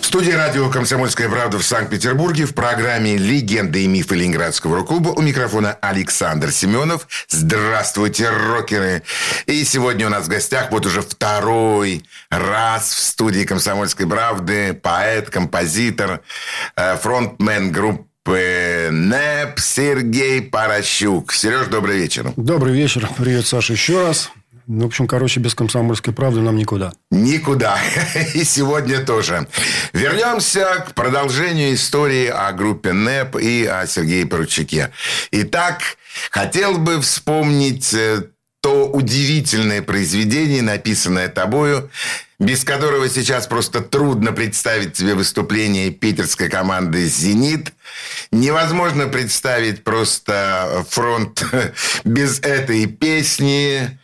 В студии радио «Комсомольская правда» в Санкт-Петербурге в программе «Легенды и мифы Ленинградского рок-клуба» у микрофона Александр Семенов. Здравствуйте, рокеры! И сегодня у нас в гостях вот уже второй раз в студии «Комсомольской правды» поэт, композитор, фронтмен группы НЭП Сергей Паращук. Сереж, добрый вечер. Добрый вечер. Привет, Саша, еще раз. В общем, без «Комсомольской правды» нам никуда. Никуда. И сегодня тоже. Вернемся к продолжению истории о группе НЭП и о Сергее Паращуке. Итак, хотел бы вспомнить то удивительное произведение, написанное тобою, без которого сейчас просто трудно представить себе выступление питерской команды «Зенит». Невозможно представить просто фронт без этой песни.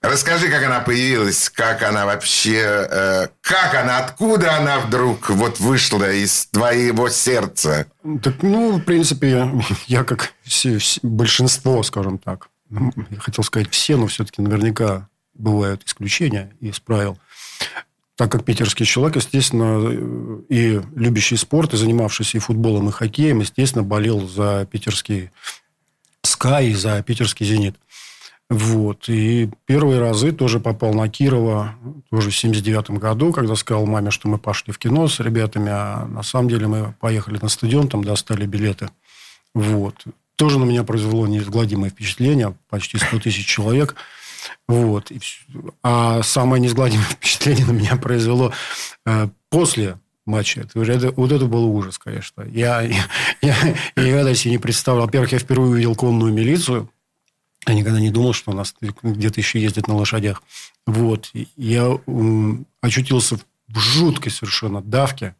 Расскажи, как она появилась, как она вообще... Как она, откуда она вдруг вот вышла из твоего сердца? Так, ну, в принципе, я как большинство, скажем так, я хотел сказать все, но все-таки наверняка бывают исключения из правил. Так как питерский человек, естественно, и любящий спорт, и занимавшийся и футболом, и хоккеем, естественно, болел за питерский СКА и за питерский «Зенит». Вот. И первые разы тоже попал на Кирова, тоже в 79 году, когда сказал маме, что мы пошли в кино с ребятами, а на самом деле мы поехали на стадион, там достали билеты. Вот. Тоже на меня произвело неизгладимое впечатление, почти 100 тысяч человек. Вот. А самое неизгладимое впечатление на меня произвело после матча. Вот это был ужас, конечно. Я никогда себе не представлял. Во-первых, я впервые увидел конную милицию. Я никогда не думал, что у нас где-то еще ездят на лошадях. Вот. Я очутился в жуткой совершенно давке.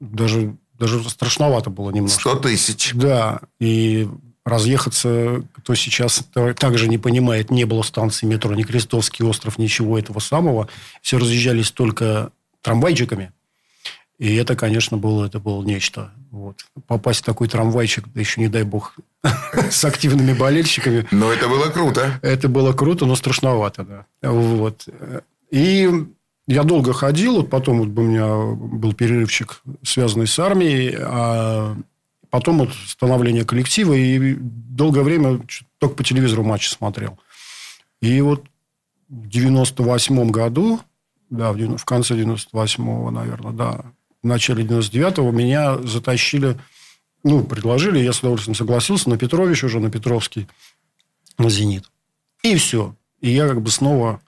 Даже страшновато было немножко. 100 тысяч. Да. И... Разъехаться, кто сейчас также не понимает, не было станции метро, ни Крестовский остров, ничего этого самого. Все разъезжались только трамвайчиками. И это, конечно, было нечто. Вот. Попасть в такой трамвайчик, да еще, не дай бог, с активными болельщиками. Но это было круто. Это было круто, но страшновато, да. Вот. И я долго ходил. Вот потом вот у меня был перерывчик, связанный с армией, потом вот становление коллектива, и долгое время только по телевизору матчи смотрел. И вот в 98 году, да, в конце 98-го, наверное, да, в начале 99-го меня затащили, ну, предложили, я с удовольствием согласился, на Петрович уже, на Петровский, на «Зенит». И все. И я как бы снова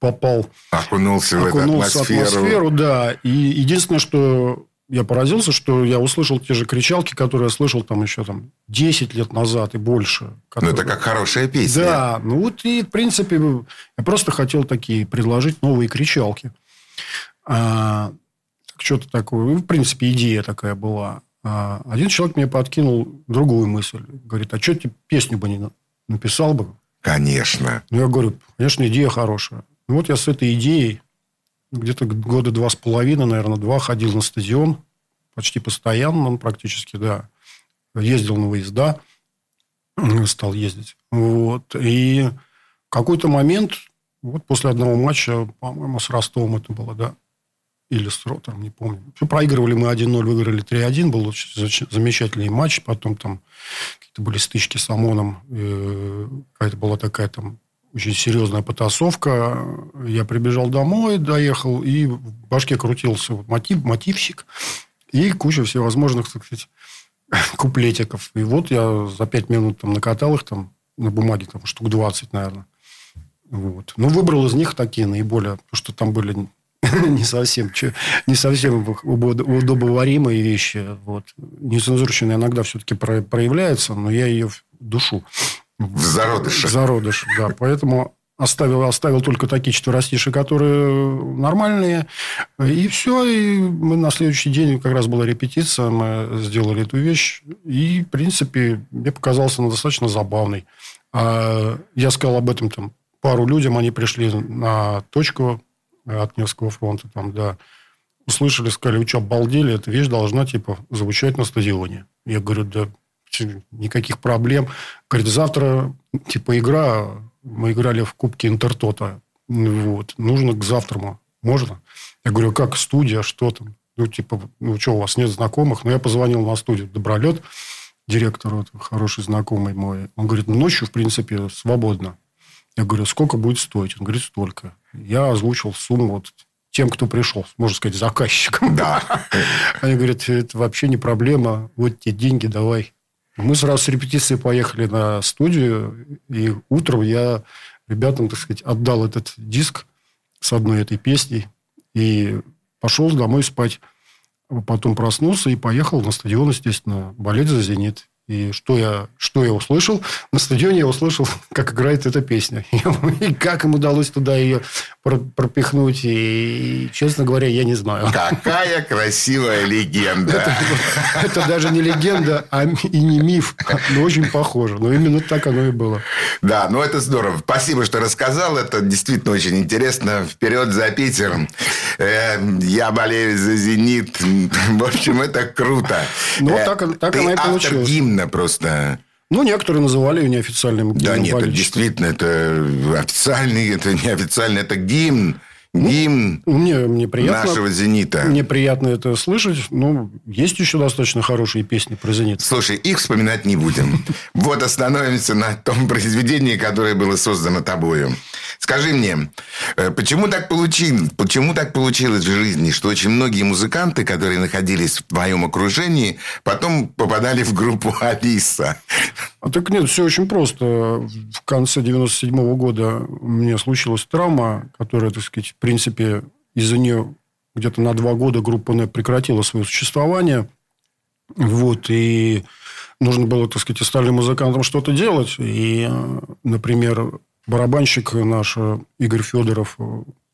попал... Окунулся в атмосферу, да. И единственное, что... Я поразился, что я услышал те же кричалки, которые я слышал там еще там, 10 лет назад и больше. Которые... Ну, это как хорошая песня. Да. Ну, вот и, в принципе, я просто хотел такие предложить новые кричалки. Что-то такое. В принципе, идея такая была. Один человек мне подкинул другую мысль. Говорит, а что ты песню бы не написал бы? Конечно. Ну, я говорю, конечно, идея хорошая. Ну, вот я с этой идеей... Где-то 2.5 года, наверное, 2 ходил на стадион. Почти постоянно, он практически, да. Ездил на выезда. Стал ездить. Вот. И в какой-то момент, вот после одного матча, по-моему, с Ростовом это было, да. Или с Ротором, не помню. Проигрывали мы 1-0, выиграли 3-1. Был очень замечательный матч. Потом там какие-то были стычки с ОМОНом. Какая-то была такая там... Очень серьезная потасовка. Я прибежал домой, доехал, и в башке крутился мотивчик и куча всевозможных, так сказать, куплетиков. И вот я за 5 минут там накатал их там, на бумаге, там, штук 20, наверное. Вот. Ну, выбрал из них такие наиболее, потому что там были не совсем удобоваримые вещи. Вот. Нецензурщина иногда все-таки проявляется, но я ее душу. В зародыше. В зародыше, да. Поэтому оставил только такие четверостиши, которые нормальные. И все. И мы на следующий день, как раз была репетиция, мы сделали эту вещь. И, в принципе, мне показался она достаточно забавной. Я сказал об этом там пару людям, они пришли на точку от Невского фронта, там, да, услышали, сказали, вы что, обалдели, эта вещь должна, типа, звучать на стадионе. Я говорю, да, никаких проблем. Говорит, завтра, типа, игра, мы играли в Кубке Интертота, вот, нужно к завтраму, можно? Я говорю, как, студия, что там? Ну, типа, ну, что, у вас нет знакомых? Но я позвонил на студию Добролет, директор, вот, хороший знакомый мой. Он говорит, ночью, в принципе, свободно. Я говорю, сколько будет стоить? Он говорит, столько. Я озвучил сумму вот тем, кто пришел, можно сказать, заказчикам. Да. Они говорят, это вообще не проблема, вот тебе деньги, давай. Мы сразу с репетиции поехали на студию, и утром я ребятам, так сказать, отдал этот диск с одной этой песней и пошел домой спать. Потом проснулся и поехал на стадион, естественно, болеть за «Зенит». И что я услышал? На стадионе я услышал, как играет эта песня. И как им удалось туда ее пропихнуть. И, честно говоря, я не знаю. Какая красивая легенда. Это даже не легенда, а и не миф. Но очень похоже. Но именно так оно и было. Да, ну это здорово. Спасибо, что рассказал. Это действительно очень интересно. Вперед за Питером. Я болею за «Зенит». В общем, это круто. Ну, так оно и получилось. Просто. Ну, некоторые называли ее неофициальным гимном. Да, нет, это действительно, это официальный, это неофициальный, это гимн. Гимн нашего «Зенита». Мне приятно это слышать. Но есть еще достаточно хорошие песни про «Зенит». Слушай, их вспоминать не будем. Вот остановимся на том произведении, которое было создано тобою. Скажи мне, почему так получилось в жизни, что очень многие музыканты, которые находились в твоем окружении, потом попадали в группу «Алиса»? Так нет, все очень просто. В конце 97-го года у меня случилась травма, которая, так сказать, в принципе, из-за нее где-то на 2 года группа НЭП прекратила свое существование. Вот, и нужно было, так сказать, остальным музыкантам что-то делать. И, например, барабанщик наш Игорь Федоров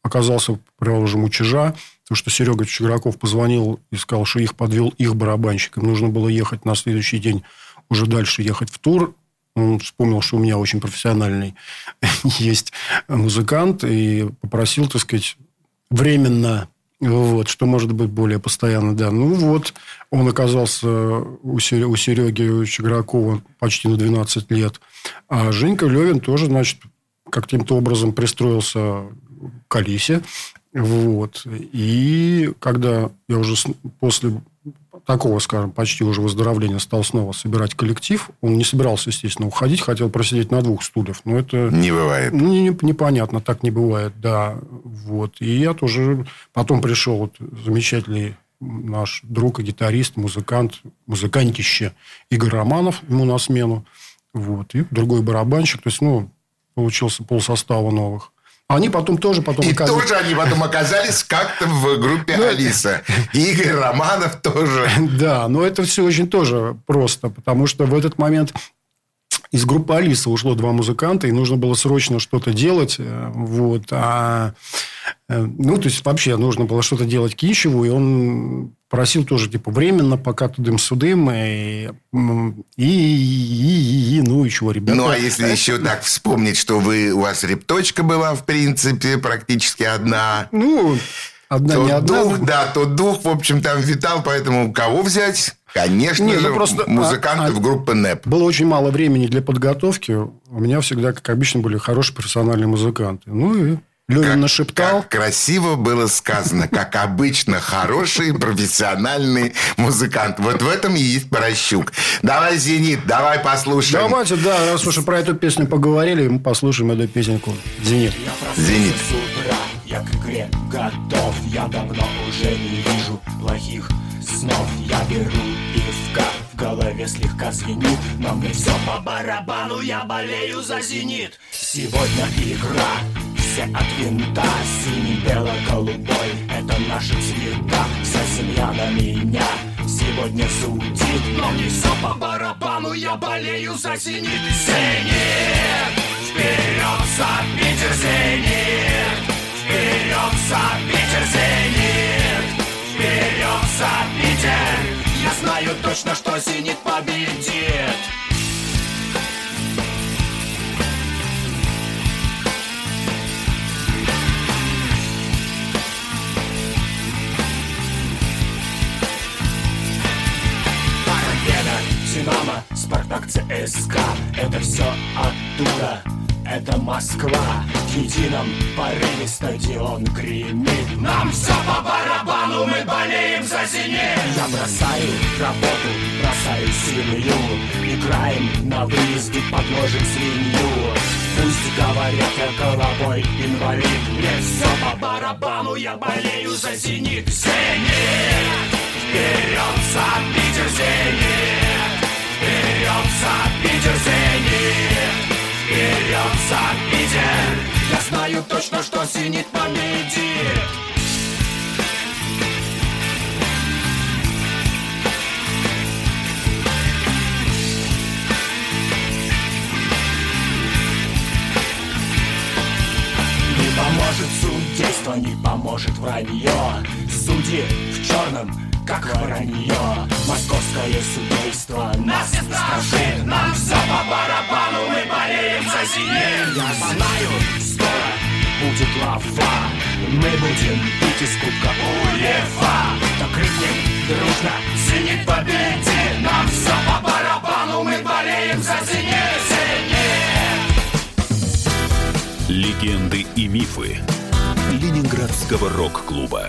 оказался приложим у чижа, потому что Серега Чиграков позвонил и сказал, что их подвел их барабанщик. Им нужно было ехать на следующий день уже дальше ехать в тур. Он вспомнил, что у меня очень профессиональный есть музыкант, и попросил, так сказать, временно, вот, что может быть более постоянно. Да. Ну вот, он оказался у Сереги Чигракова почти на 12 лет. А Женька Левин тоже, значит, каким-то образом пристроился к Алисе. Вот. И когда я уже после такого, скажем, почти уже выздоровления стал снова собирать коллектив. Он не собирался, естественно, уходить, хотел просидеть на 2 стульях. Но это... Не бывает. Ну, непонятно, так не бывает, да. Вот. И я тоже... Потом пришел вот замечательный наш друг и гитарист, музыкантище Игорь Романов ему на смену. Вот. И другой барабанщик. То есть, ну, получился полсостава новых. Они потом тоже оказались как-то в группе «Алиса». Игорь Романов тоже. Да, но это все очень тоже просто, потому что в этот момент из группы «Алиса» ушло 2 музыканта, и нужно было срочно что-то делать. Вот, ну, то есть, вообще нужно было что-то делать Кинчеву, и он просил тоже, типа, временно, пока тудым-судым, ну, и чего, ребята. Ну, а если еще так вспомнить, что у вас репточка была, в принципе, практически одна. Ну, одна не одна. Тот дух, в общем, там витал, поэтому кого взять? Конечно музыкантов группы НЭП. Было очень мало времени для подготовки. У меня всегда, как обычно, были хорошие профессиональные музыканты. Ну, и... Лёвин нашептал. Как красиво было сказано. Как обычно, хороший профессиональный музыкант. Вот в этом и есть Паращук. Давай, «Зенит», давай послушаем. Давайте, да, раз уж про эту песню поговорили, мы послушаем эту песенку «Зенит». «Зенит». Я к игре готов. Я давно уже не вижу плохих снов. Я беру пивка, в голове слегка звенит, но мне все по барабану. Я болею за «Зенит». Сегодня игра. Все от винта, синий, бело-голубой, это наши цвета, вся семья на меня сегодня судит, но мне все по барабану, я болею за «Зенит». «Зенит, вперед за Питер, Зенит! Вперед за Питер, Зенит! Вперед за Питер!» Я знаю точно, что «Зенит» победит. СКА. Это все оттуда, это Москва. В едином порыве стадион гремит. Нам все по барабану, мы болеем за «Зенит». Я бросаю работу, бросаю семью. Играем на выезде, подложим свинью. Пусть говорят, я головой инвалид. Мне все по барабану, я болею за «Зенит». «Зенит! Вперед, Санкт-Питер, Зенит! Вперед, Санкт-Питер, Зенит! Вперед, Санкт-Питер!» Я знаю точно, что «Зенит» победит. Не поможет судейство, не поможет вранье. Судьи в черном, как воронье. Московское судейство нас не страшит. Нам все по барабану, мы болеем за «Зенит». Я знаю, скоро будет лафа. Мы будем пить из кубка УЕФА. Так крикнем дружно: «Зенит, победи!» Нам все по барабану, мы болеем за «Зенит». «Зенит». Легенды и мифы Ленинградского рок-клуба.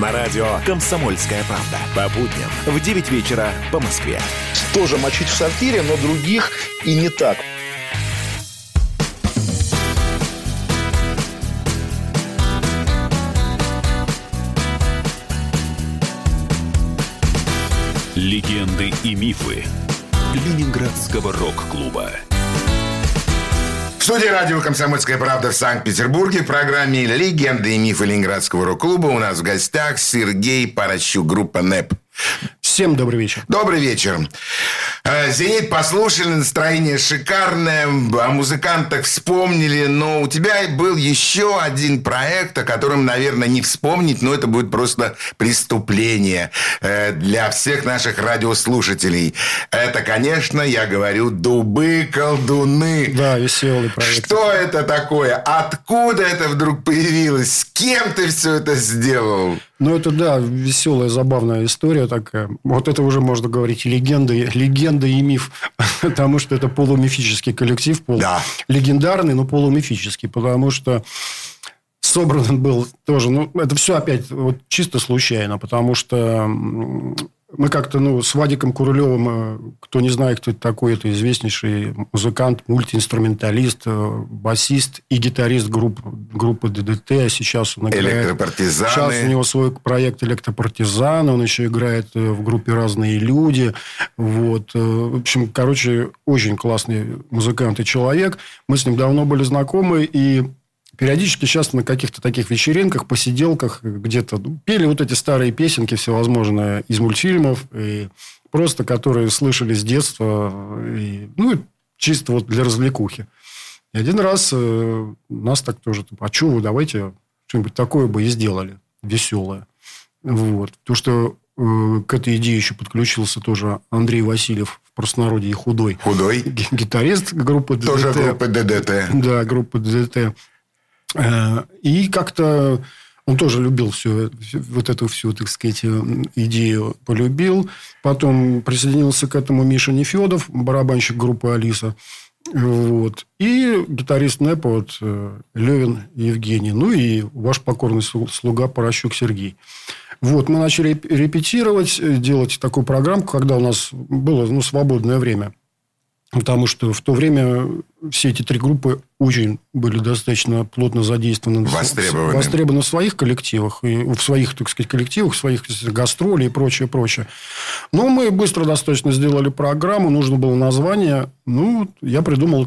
На радио «Комсомольская правда». По будням в 9 вечера по Москве. Тоже мочить в сортире, но других и не так. Легенды и мифы Ленинградского рок-клуба. В студии радио «Комсомольская правда» в Санкт-Петербурге в программе «Легенды и мифы Ленинградского рок-клуба» у нас в гостях Сергей Паращук, группа НЭП. Всем добрый вечер. Добрый вечер. «Зенит» послушали, настроение шикарное, о музыкантах вспомнили, но у тебя был еще один проект, о котором, наверное, не вспомнить, но это будет просто преступление для всех наших радиослушателей. Это, конечно, я говорю, «Дубы-Колдуны». Да, веселый проект. Что это такое? Откуда это вдруг появилось? С кем ты все это сделал? Ну, это, да, веселая, забавная история такая. Вот это уже можно говорить легенда и миф. Потому что это полумифический коллектив. Легендарный, но полумифический. Потому что собран он был тоже... Ну, это все опять вот чисто случайно. Потому что мы как-то с Вадиком Курулевым... Кто не знает, кто это такой, это известнейший музыкант, мультиинструменталист, басист и гитарист группы ДДТ. А сейчас он играет... «Электропартизаны». Сейчас у него свой проект «Электропартизаны». Он еще играет в группе «Разные люди». Вот. В общем, короче, очень классный музыкант и человек. Мы с ним давно были знакомы, и... Периодически сейчас на каких-то таких вечеринках, посиделках где-то пели вот эти старые песенки всевозможные из мультфильмов, и просто которые слышали с детства, и, чисто вот для развлекухи. И один раз нас так тоже, а что вы, давайте что-нибудь такое бы и сделали, веселое. Вот. Потому что к этой идее еще подключился тоже Андрей Васильев, в простонародье Худой. Худой. Гитарист группы ДДТ. Тоже группы ДДТ. Да, группа ДДТ. И как-то он тоже любил все, вот эту всю, так сказать, идею полюбил. Потом присоединился к этому Миша Нефедов, барабанщик группы «Алиса». Вот. И гитарист НЭПа вот, Левин Евгений. Ну, и ваш покорный слуга Паращук Сергей. Вот. Мы начали репетировать, делать такую программку, когда у нас было свободное время. Потому что в то время все эти три группы очень были достаточно плотно задействованы. Востребованы в своих коллективах. И в своих, так сказать, коллективах, в своих гастролях и прочее, прочее. Но мы быстро достаточно сделали программу. Нужно было название. Ну, я придумал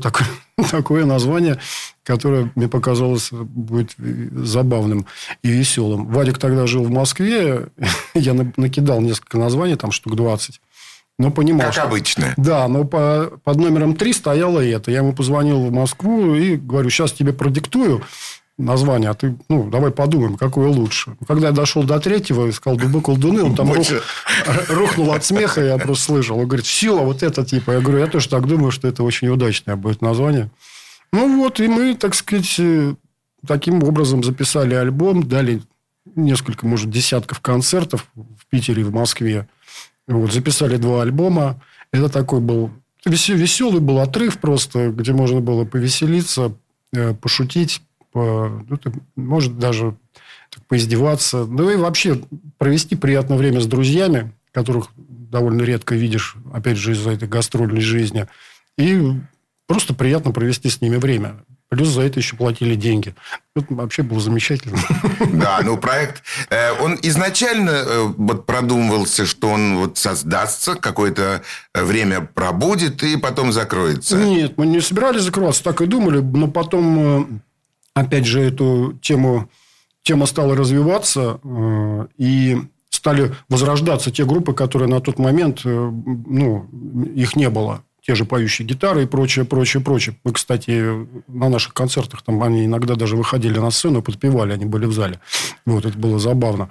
такое название, которое мне показалось будет забавным и веселым. Вадик тогда жил в Москве. Я накидал несколько названий, там штук 20. Но понимал, как обычно. Да, но под номером 3 стояло это. Я ему позвонил в Москву и говорю, сейчас тебе продиктую название, а ты, давай подумаем, какое лучше. Когда я дошел до 3-го и сказал «Дубы-Колдуны», он там рухнул от смеха, я просто слышал. Он говорит, все, вот это типа. Я говорю, я тоже так думаю, что это очень удачное будет название. И мы, так сказать, таким образом записали альбом, дали несколько, может, десятков концертов в Питере и в Москве. Записали 2 альбома. Это такой был... Веселый был отрыв просто, где можно было повеселиться, пошутить, может, даже поиздеваться. И вообще провести приятное время с друзьями, которых довольно редко видишь, опять же, из-за этой гастрольной жизни. И просто приятно провести с ними время. Плюс за это еще платили деньги. Это вообще было замечательно. Да, проект... Он изначально продумывался, что он создастся, какое-то время пробудет и потом закроется. Нет, мы не собирались закрываться, так и думали. Но потом, опять же, эту тема стала развиваться. И стали возрождаться те группы, которые на тот момент, их не было. Те же поющие гитары и прочее. Мы, кстати, на наших концертах, там они иногда даже выходили на сцену, подпевали, они были в зале. Это было забавно.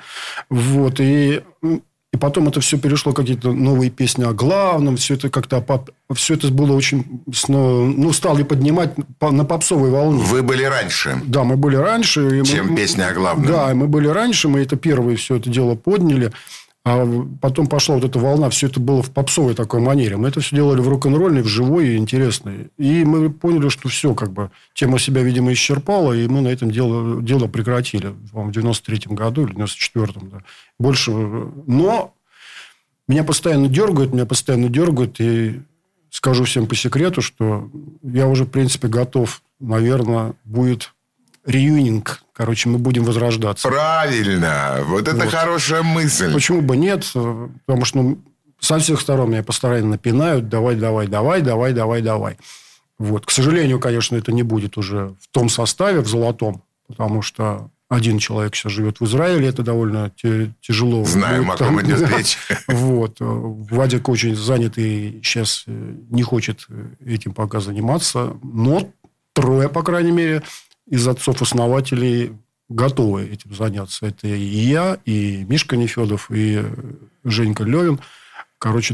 И потом это все перешло, какие-то новые песни о главном, все это как-то... Все это было очень... стали поднимать на попсовой волне. Вы были раньше. Да, мы были раньше. Чем песня о главном. Да, мы были раньше, мы это первые все это дело подняли. А потом пошла эта волна, все это было в попсовой такой манере. Мы это все делали в рок-н-ролльной, в живой и интересной. И мы поняли, что все, тема себя, видимо, исчерпала, и мы на этом дело прекратили. В 93-м году или в 94-м. Да. Больше... Но меня постоянно дергают. И скажу всем по секрету, что я уже, в принципе, готов, наверное, будет... Реюнинг. Короче, мы будем возрождаться. Правильно. Это хорошая мысль. Почему бы нет? Потому что со всех сторон меня постоянно напинают. Давай. К сожалению, конечно, это не будет уже в том составе, в золотом. Потому что один человек сейчас живет в Израиле. Это довольно тяжело. Знаем, о ком идет речь. Вадик очень занят и сейчас не хочет этим пока заниматься. Но 3, по крайней мере... из отцов-основателей готовы этим заняться. Это и я, и Мишка Нефедов, и Женька Левин.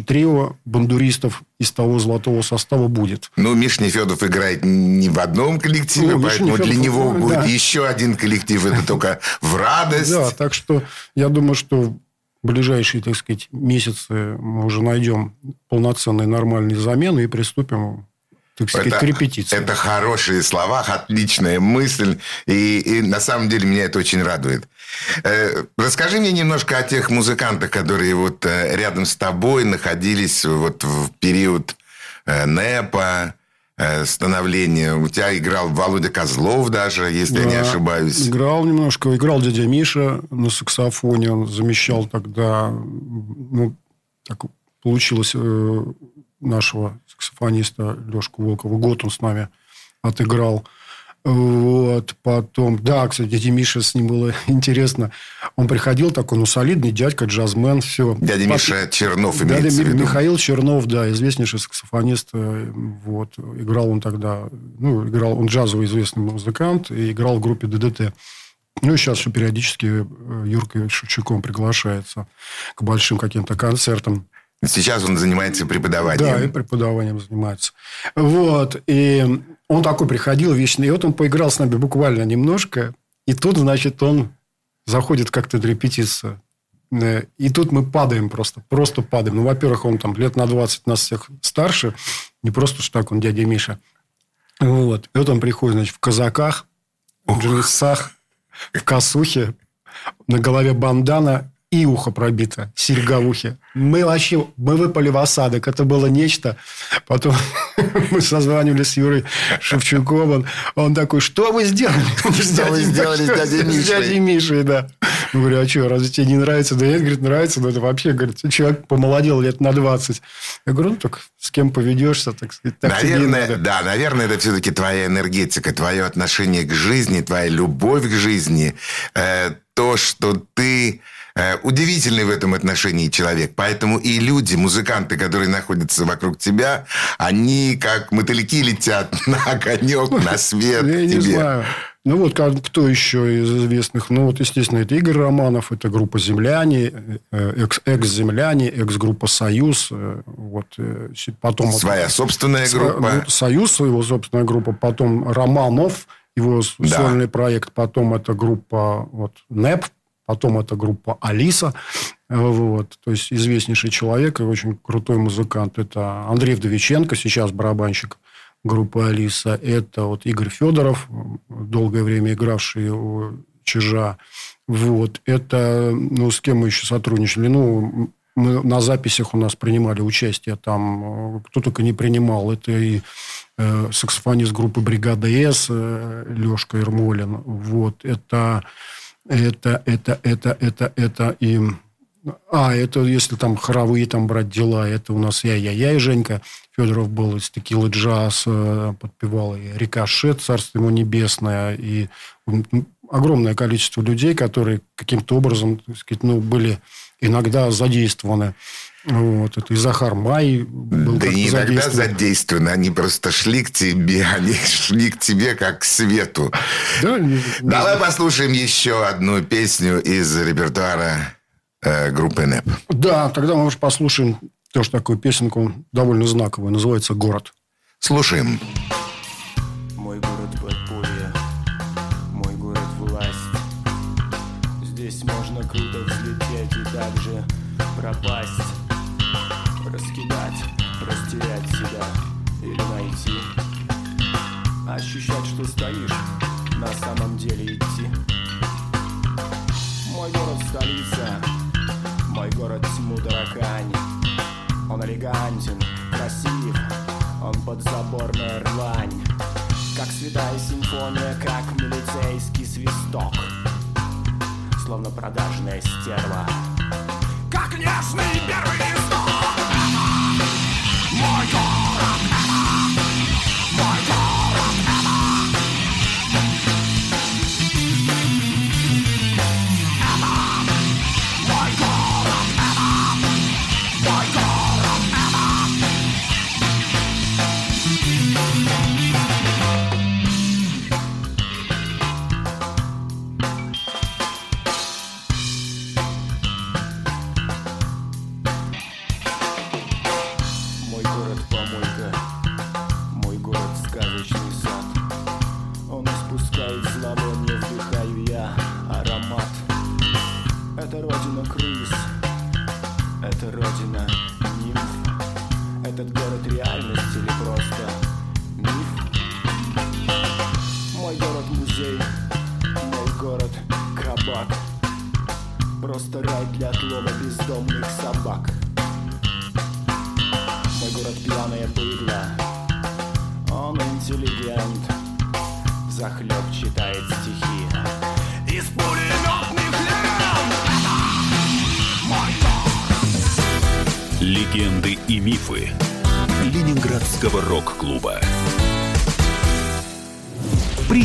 Трио бандуристов из того золотого состава будет. Миша Нефедов играет не в одном коллективе, поэтому Нефедов, для него будет еще один коллектив. Это только в радость. Да, так что я думаю, что в ближайшие, так сказать, месяцы мы уже найдем полноценные нормальные замены и приступим... Это хорошие слова, отличная мысль. И на самом деле меня это очень радует. Расскажи мне немножко о тех музыкантах, которые рядом с тобой находились в период НЭПа, становления. У тебя играл Володя Козлов даже, если я не ошибаюсь. Играл немножко. Играл дядя Миша на саксофоне. Он замещал тогда... так получилось... нашего саксофониста Лешку Волкова. Год он с нами отыграл. Потом... Да, кстати, дядя Миша, с ним было интересно. Он приходил такой, солидный дядька, джазмен, все. Дядя Миша Чернов имеется в виду. Михаил Чернов, да, известнейший саксофонист. Играл он тогда... он джазовый известный музыкант и играл в группе ДДТ. Сейчас все периодически Юркой Шевчуком приглашается к большим каким-то концертам. Сейчас он занимается преподаванием. Да, и преподаванием занимается. И он такой приходил вечно. И он поиграл с нами буквально немножко. И тут, значит, он заходит как-то на репетицию. И тут мы падаем просто. Просто падаем. Во-первых, он лет на 20 нас всех старше. Не просто что так, он дядя Миша. И он приходит, значит, в казаках, в джинсах, в косухе. На голове бандана... И ухо пробито, серьга в ухе. Мы выпали в осадок. Это было нечто. Потом мы созванивались с Юрой Шевчуком. Он такой, что вы сделали? Что вы сделали с дядей Мишей? С дядей Мишей, да. Я говорю, а что, разве тебе не нравится? Да нет, говорит, нравится. Но это вообще, говорит, человек помолодел лет на 20. Я говорю, так с кем поведешься, так сказать, так тебе не надо. Да, наверное, это все-таки твоя энергетика, твое отношение к жизни, твоя любовь к жизни. То, того, что ты удивительный в этом отношении человек. Поэтому и люди, музыканты, которые находятся вокруг тебя, они как мотыльки летят на огонек, на свет. Я не знаю. Ну, вот кто еще из известных? Ну, вот, естественно, это Игорь Романов, это группа «Земляне», экс-«Земляне», экс-группа «Союз». Вот, потом своя собственная группа. «Союз», его собственная группа. Потом «Романов», его сольный проект. Потом это группа вот, «НЭП». Потом это группа «Алиса». Вот. То есть, известнейший человек и очень крутой музыкант. Это Андрей Вдовиченко, сейчас барабанщик группы «Алиса». Это вот Игорь Федоров, долгое время игравший у «Чижа». Вот. Это, ну, с кем мы еще сотрудничали? Ну, мы на записях у нас принимали участие. Там кто только не принимал. Это и саксофонист группы «Бригада С» Лешка Ермолин. Вот. Это и... А, это если там хоровые там брать дела, это у нас я и Женька Федоров был из «Текилы Джаз», подпевал и «Рикошет», «Царство ему небесное», и огромное количество людей, которые каким-то образом, так сказать, ну, были иногда задействованы. Вот, это и Захар Май был как-то не задействован. Иногда задействованы, они просто шли к тебе, они шли к тебе как к свету. Давай послушаем еще одну песню из репертуара группы НЭП. Да, тогда мы уже послушаем тоже такую песенку, довольно знаковую, называется «Город». Слушаем. Мой город подполье, мой город власть. Здесь можно круто взлететь и также пропасть, раскидать, растерять себя или найти. Ощущать, что стоишь, на самом деле идти. Мой город столица, мой город тьму таракань. Он элегантен, красив, он подзаборная рвань. Как святая симфония, как милицейский свисток, словно продажная стерва, как нежный первый листок. Это мой город, это мой город, это мой город, это мой город, это. Легенды и мифы Ленинградского рок-клуба.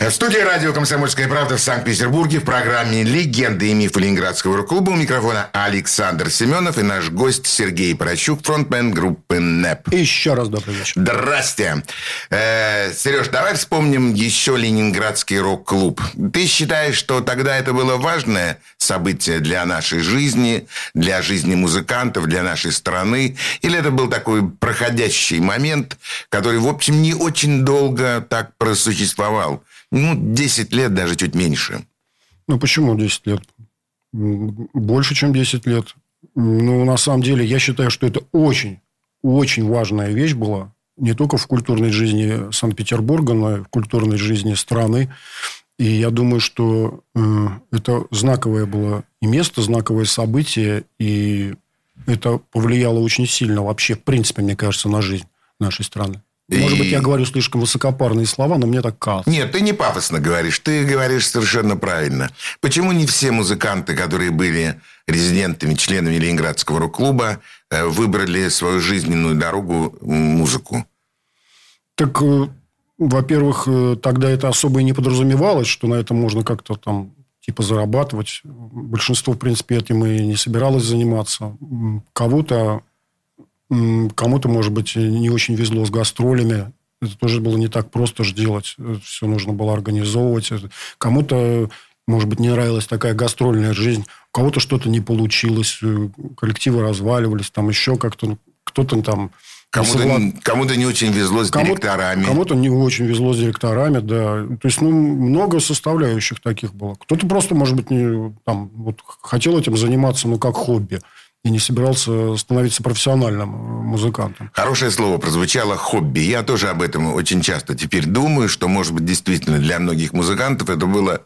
В студии радио «Комсомольская правда» в Санкт-Петербурге в программе «Легенды и мифы Ленинградского рок-клуба». У микрофона Александр Семенов и наш гость Сергей Паращук, фронтмен группы НЭП. Еще раз добрый вечер. Здрасте. Сереж, давай вспомним еще Ленинградский рок-клуб. Ты считаешь, что тогда это было важное событие для нашей жизни, для жизни музыкантов, для нашей страны? Или это был такой проходящий момент, который, в общем, не очень долго так просуществовал? Ну, 10 лет, даже чуть меньше. Ну, почему 10 лет? Больше, чем 10 лет. Ну, на самом деле, я считаю, что это очень, очень важная вещь была не только в культурной жизни Санкт-Петербурга, но и в культурной жизни страны. И я думаю, что это знаковое было и место, знаковое событие, и это повлияло очень сильно вообще, в принципе, мне кажется, на жизнь нашей страны. Может быть, я говорю слишком высокопарные слова, но мне так кажется. Нет, ты не пафосно говоришь. Ты говоришь совершенно правильно. Почему не все музыканты, которые были резидентами, членами Ленинградского рок-клуба, выбрали свою жизненную дорогу музыку? Так, во-первых, тогда это особо и не подразумевалось, что на этом можно как-то там типа зарабатывать. Большинство, в принципе, этим и не собиралось заниматься. Кому-то, может быть, не очень везло с гастролями. Это тоже было не так просто же делать. Все нужно было организовывать. Кому-то, может быть, не нравилась такая гастрольная жизнь. У кого-то что-то не получилось. Коллективы разваливались. Там еще как-то... Кто-то там... Кому-то не очень везло с директорами. Кому-то не очень везло с директорами, да. То есть, много составляющих таких было. Кто-то просто, может быть, хотел этим заниматься, как хобби. И не собирался становиться профессиональным музыкантом. Хорошее слово прозвучало — хобби. Я тоже об этом очень часто теперь думаю, что, может быть, действительно для многих музыкантов это было,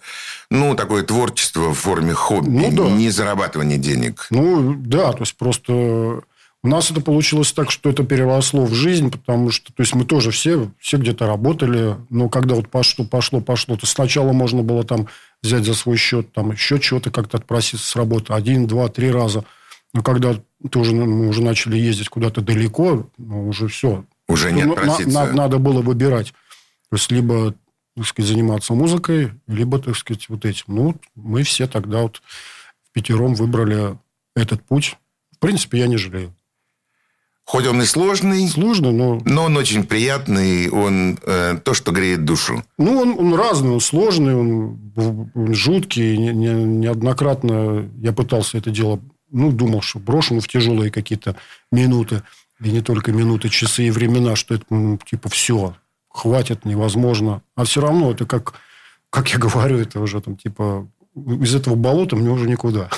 такое творчество в форме хобби, да. Не зарабатывание денег. Да, то есть просто у нас это получилось так, что это переросло в жизнь, потому что, то есть, мы тоже все где-то работали, но когда вот пошло, то сначала можно было там взять за свой счет, там еще чего-то как-то отпроситься с работы 1, 2, 3 раза. Но когда мы уже начали ездить куда-то далеко, уже все. Уже не отпроситься. Надо было выбирать. То есть, либо, так сказать, заниматься музыкой, либо, так сказать, вот этим. Мы все тогда впятером выбрали этот путь. В принципе, я не жалею. Хоть он и сложный. Сложный, но... Но он очень приятный. Он то, что греет душу. Он разный, он сложный, он жуткий. Неоднократно я пытался это дело... думал, что брошен в тяжелые какие-то минуты, и не только минуты, часы и времена, что это, все, хватит, невозможно. А все равно это как я говорю, это уже из этого болота мне уже никуда.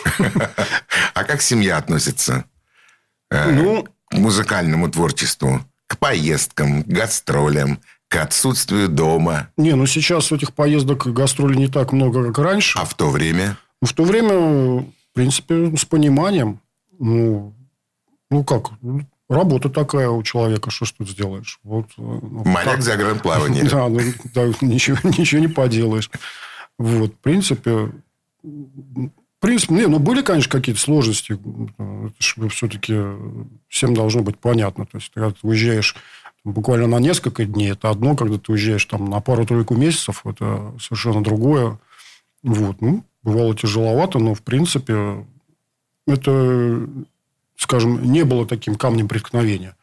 А как семья относится к музыкальному творчеству, к поездкам, к гастролям, к отсутствию дома? Сейчас этих поездок и гастролей не так много, как раньше. А в то время? В то время... В принципе, с пониманием. Работа такая у человека, что ж тут сделаешь? Моряк загранплавание. Да, ничего не поделаешь. В принципе... были, конечно, какие-то сложности. Все-таки всем должно быть понятно. То есть, когда ты уезжаешь буквально на несколько дней, это одно. Когда ты уезжаешь на пару-тройку месяцев, это совершенно другое. Бывало тяжеловато, но, в принципе, это, скажем, не было таким камнем преткновения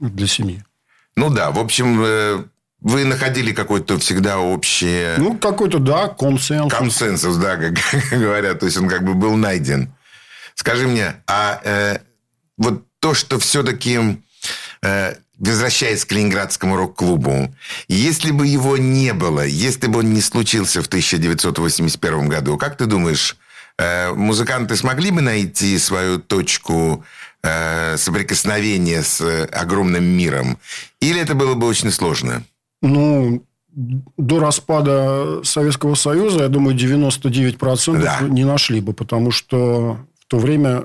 для семьи. В общем, вы находили какое-то всегда общее... Какой-то, да, консенсус. Консенсус, да, как говорят. То есть, он был найден. Скажи мне, то, что все-таки... возвращаясь к Ленинградскому рок-клубу, если бы его не было, если бы он не случился в 1981 году, как ты думаешь, музыканты смогли бы найти свою точку соприкосновения с огромным миром? Или это было бы очень сложно? До распада Советского Союза, я думаю, 99% да. не нашли бы, потому что в то время...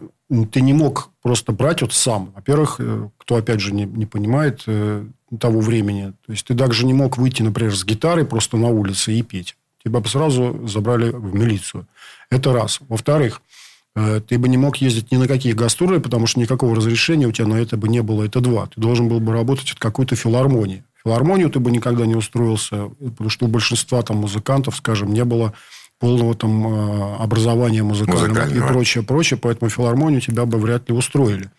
Ты не мог просто брать сам. Во-первых, кто, опять же, не понимает того времени. То есть, ты также не мог выйти, например, с гитарой просто на улице и петь. Тебя бы сразу забрали в милицию. Это раз. Во-вторых, ты бы не мог ездить ни на какие гастроли, потому что никакого разрешения у тебя на это бы не было. Это два. Ты должен был бы работать от какой-то филармонии. В филармонию ты бы никогда не устроился, потому что у большинства музыкантов, скажем, не было... полного образования музыкального. И прочее. Поэтому филармонию тебя бы вряд ли устроили.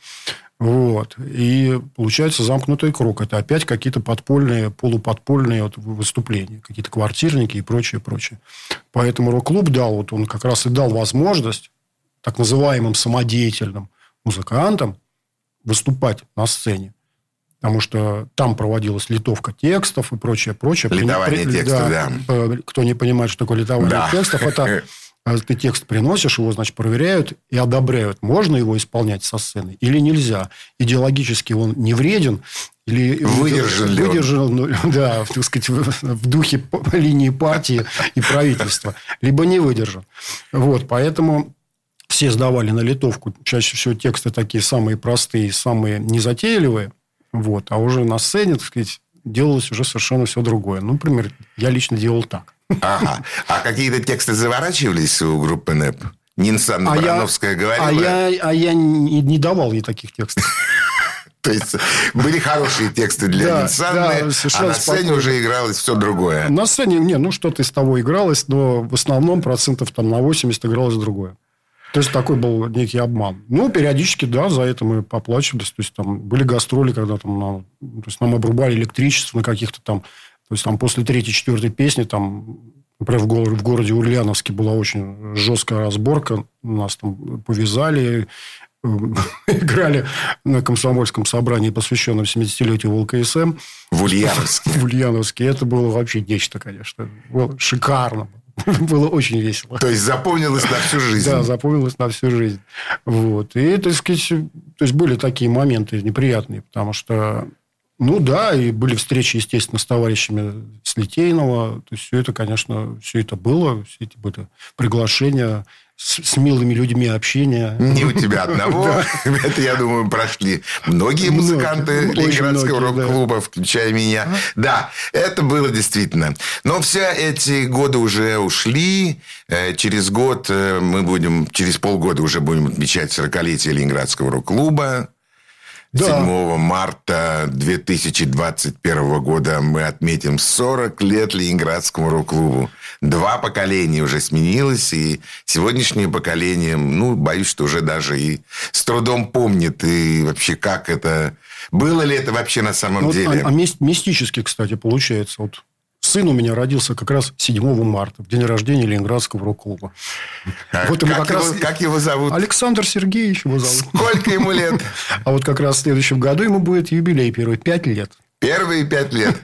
И получается замкнутый круг. Это опять какие-то подпольные, полуподпольные выступления. Какие-то квартирники и прочее. Поэтому рок-клуб дал, он как раз и дал возможность так называемым самодеятельным музыкантам выступать на сцене. Потому что там проводилась литовка текстов и прочее. Литование текстов, да. Кто не понимает, что такое литование текстов, это ты текст приносишь, его, значит, проверяют и одобряют. Можно его исполнять со сцены или нельзя. Идеологически он не вреден. или выдержан ли он? Да, так сказать, в духе линии партии и правительства, либо не выдержан. Вот, поэтому все сдавали на литовку. Чаще всего тексты такие самые простые, самые незатейливые. Вот, а уже на сцене, так сказать, делалось уже совершенно все другое. Ну, например, я лично делал так. Ага. А какие-то тексты заворачивались у группы НЭП? Нинсанна Барановская говорила? А я не давал ей таких текстов. То есть, были хорошие тексты для Нинсанны, а на сцене уже игралось все другое? На сцене, что-то из того игралось, но в основном 80% игралось другое. То есть, такой был некий обман. Ну, периодически, да, за это мы поплачивались. То есть, там были гастроли, когда нам обрубали электричество на каких-то там... То есть, там после 3-4 песни, например, в городе Ульяновске была очень жесткая разборка. Нас там повязали, играли на комсомольском собрании, посвященном 70-летию ВЛКСМ. В Ульяновске? В Ульяновске. Это было вообще нечто, конечно. Шикарно. Было очень весело. То есть, запомнилось на всю жизнь. Да, запомнилось на всю жизнь. Вот. И, так сказать, то есть, были такие моменты неприятные, потому что... Ну, да, и были встречи, естественно, с товарищами с Литейного. То есть, все это было. Все эти были приглашения с милыми людьми общения. Не у тебя одного. Это, я думаю, прошли многие музыканты Ленинградского рок-клуба, включая меня. Да, это было действительно. Но все эти годы уже ушли. Через полгода уже будем отмечать 40-летие Ленинградского рок-клуба. 7 марта 2021 года мы отметим 40 лет Ленинградскому рок-клубу. 2 поколения уже сменилось, и сегодняшнее поколение, боюсь, что уже даже и с трудом помнит, и вообще как это... Было ли это вообще на самом деле? Мистически, кстати, получается. Вот сын у меня родился как раз 7 марта, в день рождения Ленинградского рок-клуба. Как его зовут? Александр Сергеевич его зовут. Сколько ему лет? А вот как раз в следующем году ему будет юбилей первый, 5 лет. Первые 5 лет.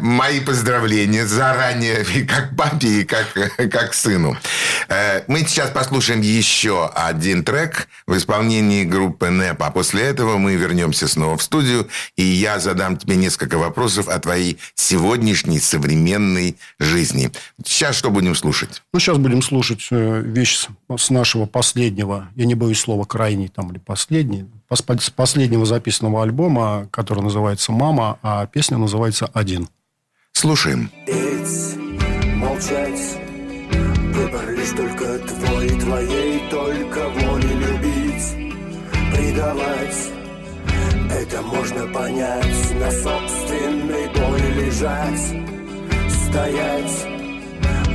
Мои поздравления заранее и как папе, и как сыну. Мы сейчас послушаем еще один трек в исполнении группы НЭП. А после этого мы вернемся снова в студию, и я задам тебе несколько вопросов о твоей сегодняшней современной жизни. Сейчас что будем слушать? Сейчас будем слушать вещь с нашего последнего, я не боюсь слова крайний или последний, с последнего записанного альбома, который называется «Мама», а песня называется «Один». Слушаем. Петь, молчать, выбор лишь только твой, твоей только воли любить, предавать. Это можно понять, на собственной боли лежать, стоять.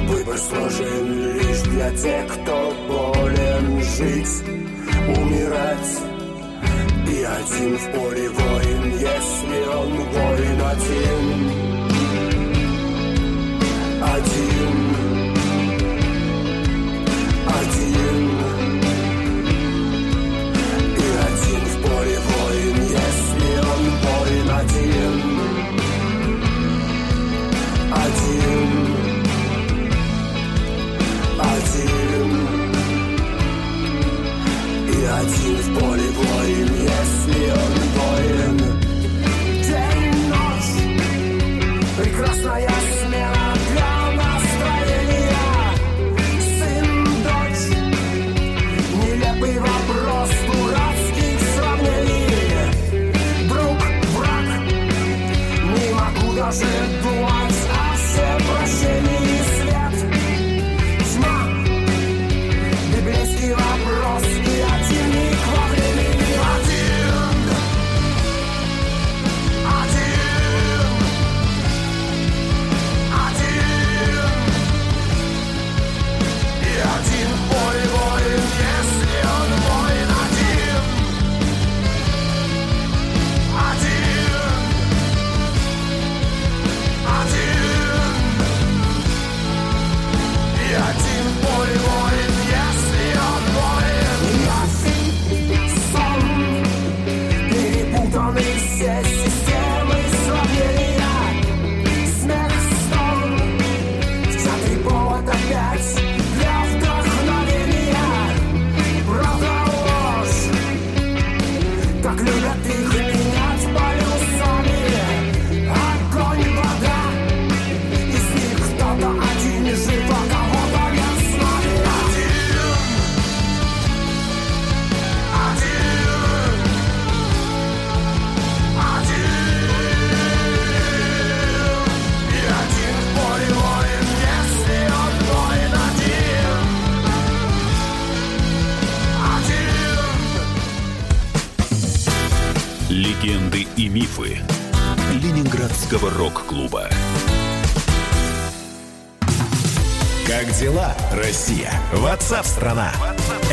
Выбор сложен лишь для тех, кто болен, жить, умирать. И один в поле воин, если он воин один. Один. Один. И один в поле воин, если он воин один. Один. Один. И один в поле воин, если он воин. День и ночь, прекрасная смена для настроения. Сын, дочь, нелепый вопрос дурацких сравнений. Друг, враг, не могу даже думать о всепрощении. Свет, тьма, библейский вопрос. Комсомольского рок-клуба. Как дела, Россия? Ватсап-страна!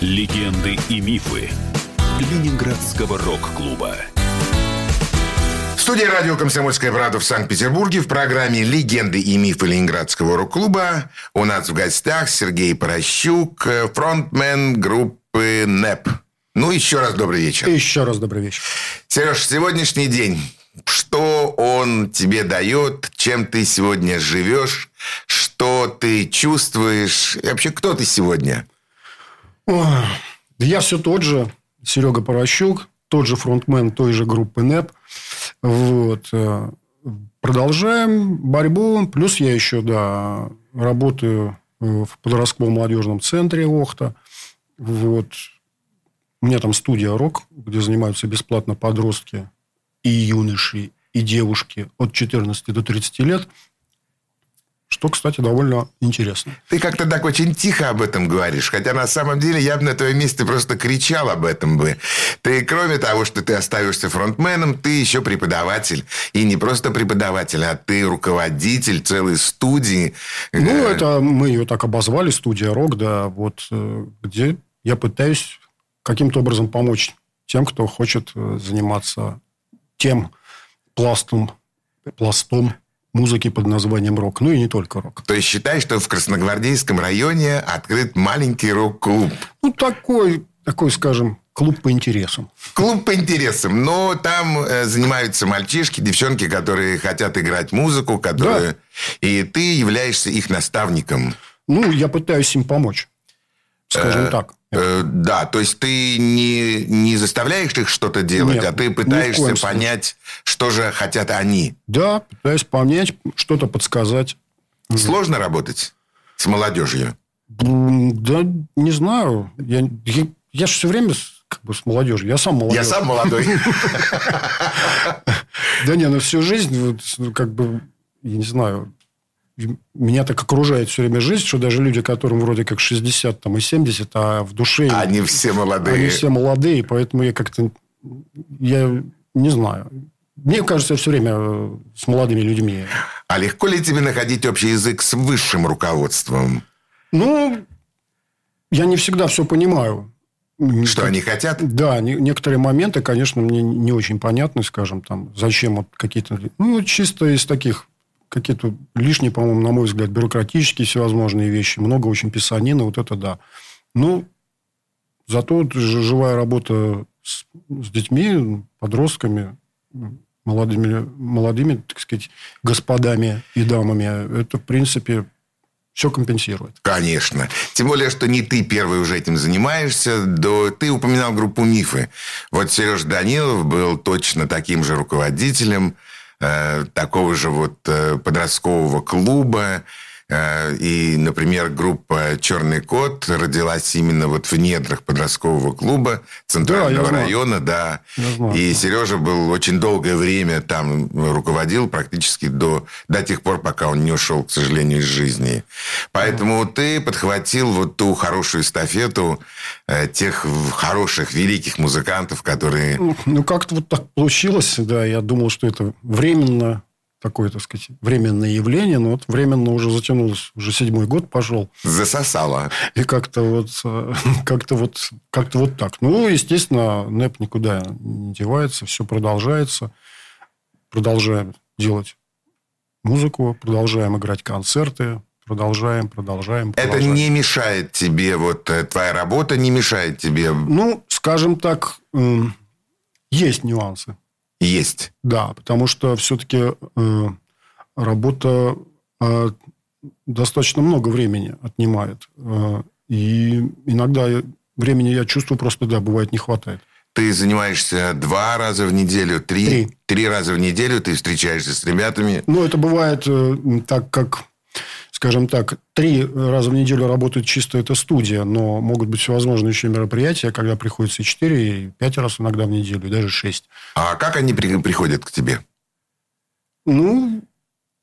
Легенды и мифы Ленинградского рок-клуба. В студии радио «Комсомольская правда» в Санкт-Петербурге в программе «Легенды и мифы Ленинградского рок-клуба» у нас в гостях Сергей Паращук, фронтмен группы НЭП. Ну, еще раз добрый вечер. Еще раз добрый вечер. Сереж, сегодняшний день. Что он тебе дает? Чем ты сегодня живешь? Что ты чувствуешь? И вообще, кто ты сегодня? Я все тот же, Серега Паращук, тот же фронтмен той же группы НЭП. Вот. Продолжаем борьбу. Плюс я еще, да, работаю в подростковом молодежном центре Охта. Вот. У меня там студия «Рок», где занимаются бесплатно подростки и юноши, и девушки от 14 до 30 лет. Что, кстати, довольно интересно. Ты как-то так очень тихо об этом говоришь. Хотя, на самом деле, я бы на твоем месте просто кричал об этом бы. Ты, кроме того, что ты остаешься фронтменом, ты еще преподаватель. И не просто преподаватель, а ты руководитель целой студии. Ну, это мы ее так обозвали, студия «Рок», да. Вот, где я пытаюсь каким-то образом помочь тем, кто хочет заниматься тем пластом музыки под названием рок. Ну, и не только рок. То есть, считай, что в Красногвардейском районе открыт маленький рок-клуб. Ну, такой, скажем, клуб по интересам. Клуб по интересам. Но там занимаются мальчишки, девчонки, которые хотят играть музыку, которые... Да. И ты являешься их наставником. Ну, я пытаюсь им помочь. Скажем так. Да, то есть ты не заставляешь их что-то делать. Нет, а ты пытаешься понять, что же хотят они. Да, пытаюсь понять, что-то подсказать. Сложно работать с молодежью? Да, не знаю. Я же все время как бы с молодежью. Я сам молодой. Да не, ну всю жизнь, как бы, я не знаю... Меня так окружает все время жизнь, что даже люди, которым вроде как 60 там, и 70, а в душе... Они все молодые. Они все молодые, поэтому я как-то... Я не знаю. Мне кажется, я все время с молодыми людьми. А легко ли тебе находить общий язык с высшим руководством? Ну, я не всегда все понимаю. Что они хотят? Да, некоторые моменты, конечно, мне не очень понятны, скажем, там, зачем вот какие-то... Ну, чисто из таких... Какие-то лишние, по-моему, на мой взгляд, бюрократические всевозможные вещи. Много очень писанины, вот это да. Ну, зато живая работа с детьми, подростками, молодыми, так сказать, господами и дамами, это, в принципе... Все компенсирует. Конечно. Тем более, что не ты первый уже этим занимаешься. Ты упоминал группу «Мифы». Вот Сережа Данилов был точно таким же руководителем такого же вот подросткового клуба. И, например, группа «Черный кот» родилась именно вот в недрах подросткового клуба Центрального района. Да. И Сережа был очень долгое время там, руководил практически до тех пор, пока он не ушел, к сожалению, из жизни. Поэтому ты подхватил вот ту хорошую эстафету тех хороших, великих музыкантов, которые... Ну, как-то вот так получилось, да. Я думал, что это временно... Такое, так сказать, временное явление, но вот временно уже затянулось, уже 7-й год пошел. Засосало. И как-то вот так. Ну, естественно, НЭП никуда не девается, все продолжается. Продолжаем делать музыку, продолжаем играть концерты, продолжаем. Это не мешает тебе, вот твоя работа не мешает тебе? Ну, скажем так, есть нюансы. Есть. Да, потому что все-таки работа достаточно много времени отнимает. И иногда времени, я чувствую, просто, да, бывает не хватает. ты занимаешься 2 раза в неделю, 3. 3 раза в неделю ты встречаешься с ребятами. Ну, это бывает так, как... Скажем так, 3 раза в неделю работает чисто эта студия, но могут быть всевозможные еще мероприятия, когда приходится и 4, и 5 раз иногда в неделю, и даже 6. А как они приходят к тебе? Ну,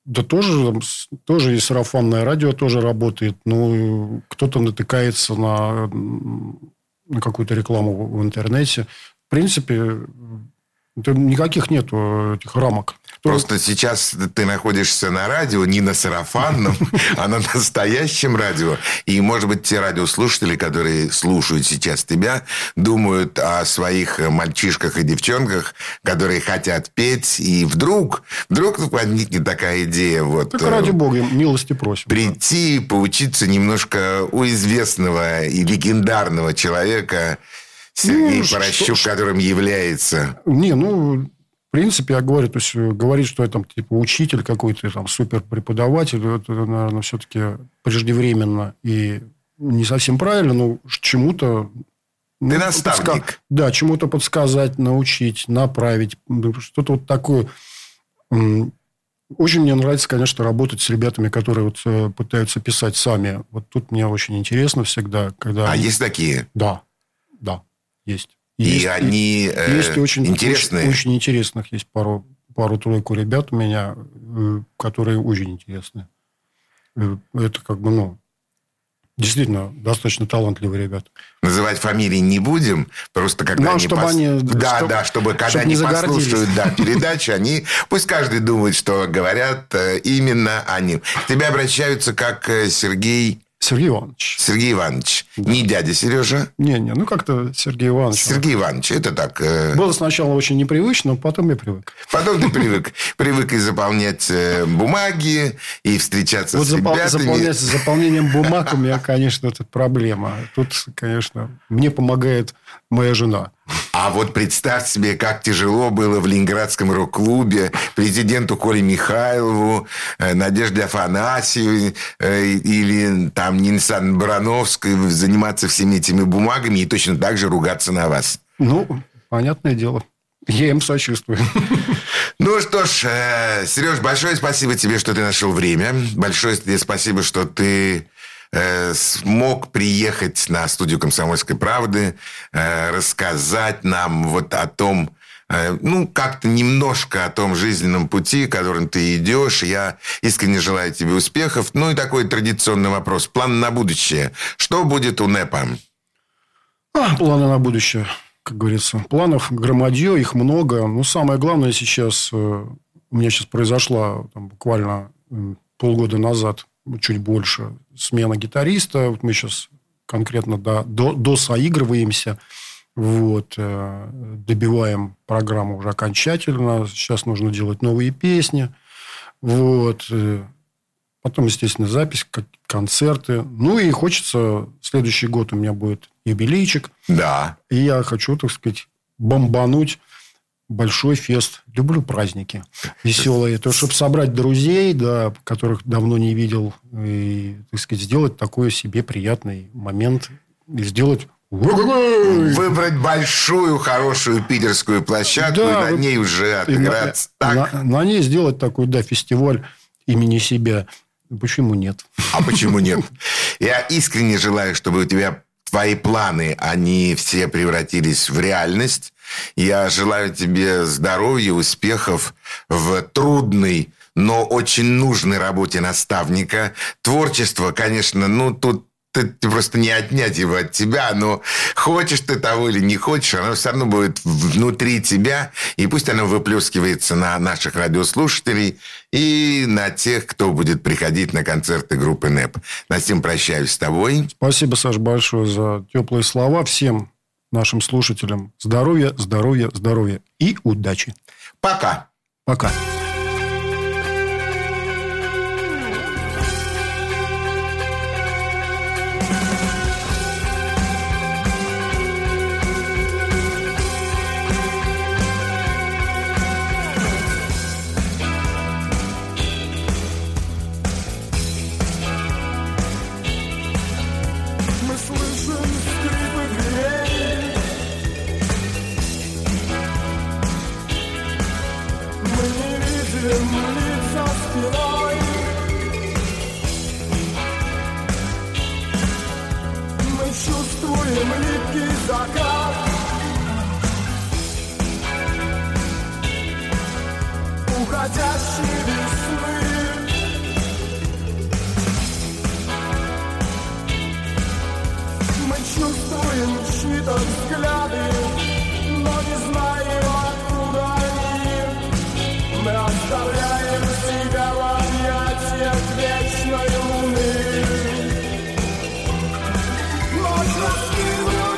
да тоже и сарафанное радио тоже работает. Ну, кто-то натыкается на какую-то рекламу в интернете. В принципе... Никаких нету этих рамок. Просто сейчас ты находишься на радио, не на сарафанном, а на настоящем радио. И, может быть, те радиослушатели, которые слушают сейчас тебя, думают о своих мальчишках и девчонках, которые хотят петь. И вдруг возникнет такая идея. Вот, так ради бога, милости просим. Прийти, поучиться немножко у известного и легендарного человека... Сергей Паращук, которым является... В принципе, я говорю, то есть говорить, что я там типа учитель какой-то, там супер преподаватель, это, наверное, все-таки преждевременно и не совсем правильно, но чему-то... Ты наставник. Да, чему-то подсказать, научить, направить, что-то вот такое. Очень мне нравится, конечно, работать с ребятами, которые вот пытаются писать сами. Вот тут мне очень интересно всегда, когда... А есть такие? Да. Есть. И они есть очень интересные. Очень интересных есть пару-тройку ребят у меня, которые очень интересны. Это действительно достаточно талантливые ребята. Называть фамилии не будем, просто когда они послушают передачи, они пусть каждый думает, что говорят именно о ним. К тебе обращаются как Сергей Иванович. Да. Не дядя Сережа? Не, ну как-то Сергей Иванович. Сергей Иванович, это так. Было сначала очень непривычно, но потом я привык. Потом ты привык. Привык и заполнять бумаги, и встречаться с ребятами. С заполнением бумаг у меня, конечно, это проблема. Тут, конечно, мне помогает моя жена. А вот представь себе, как тяжело было в Ленинградском рок-клубе президенту Коле Михайлову, Надежде Афанасьевой или там Нинсан Барановской заниматься всеми этими бумагами и точно так же ругаться на вас. Понятное дело. Я им сочувствую. Ну что ж, Сереж, большое спасибо тебе, что ты нашел время. Большое тебе спасибо, что ты... смог приехать на студию «Комсомольской правды», рассказать нам вот о том, как-то немножко о том жизненном пути, которым ты идешь. Я искренне желаю тебе успехов. И такой традиционный вопрос. План на будущее. Что будет у НЭПа? Планы на будущее, как говорится. Планов громадье, их много. Самое главное сейчас... У меня сейчас произошла буквально полгода назад... чуть больше, смена гитариста. Вот мы сейчас конкретно досоигрываемся, добиваем программу уже окончательно. Сейчас нужно делать новые песни. Потом, естественно, запись, концерты. И хочется... Следующий год у меня будет юбилейчик. Да. И я хочу, так сказать, бомбануть большой фест. Люблю праздники веселые. То, чтобы собрать друзей, которых давно не видел, и, так сказать, сделать такой себе приятный момент. И сделать... Выбрать большую, хорошую питерскую площадку, и на ней уже отыграться. На ней сделать такой, фестиваль имени себя. Почему нет? А почему нет? Я искренне желаю, чтобы у тебя твои планы, они все превратились в реальность. Я желаю тебе здоровья, успехов в трудной, но очень нужной работе наставника. Творчество, конечно, тут ты просто не отнять его от тебя, но хочешь ты того или не хочешь, оно все равно будет внутри тебя, и пусть оно выплескивается на наших радиослушателей и на тех, кто будет приходить на концерты группы НЭП. На всем прощаюсь с тобой. Спасибо, Саш, большое за теплые слова. Всем нашим слушателям здоровья, здоровья, здоровья и удачи. Пока. Пока. Мы слышим скрипы дверей, солнцем липкий закат. Уходящие весны мы чувствуем чьи-то взгляды, но не знаем, откуда они. Мы оставляем себя в объятиях вечной луны. Можно скинуть.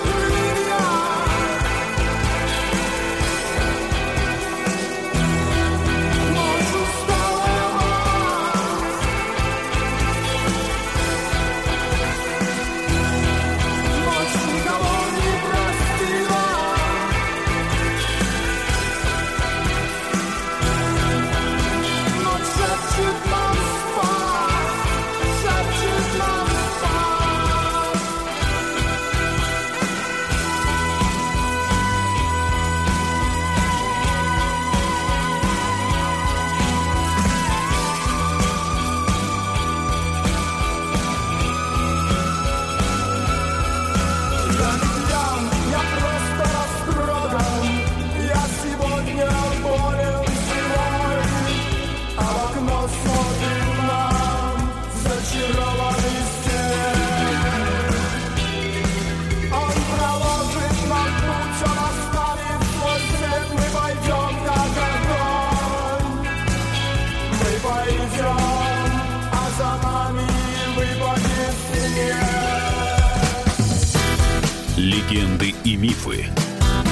Легенды и мифы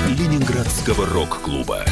Ленинградского рок-клуба.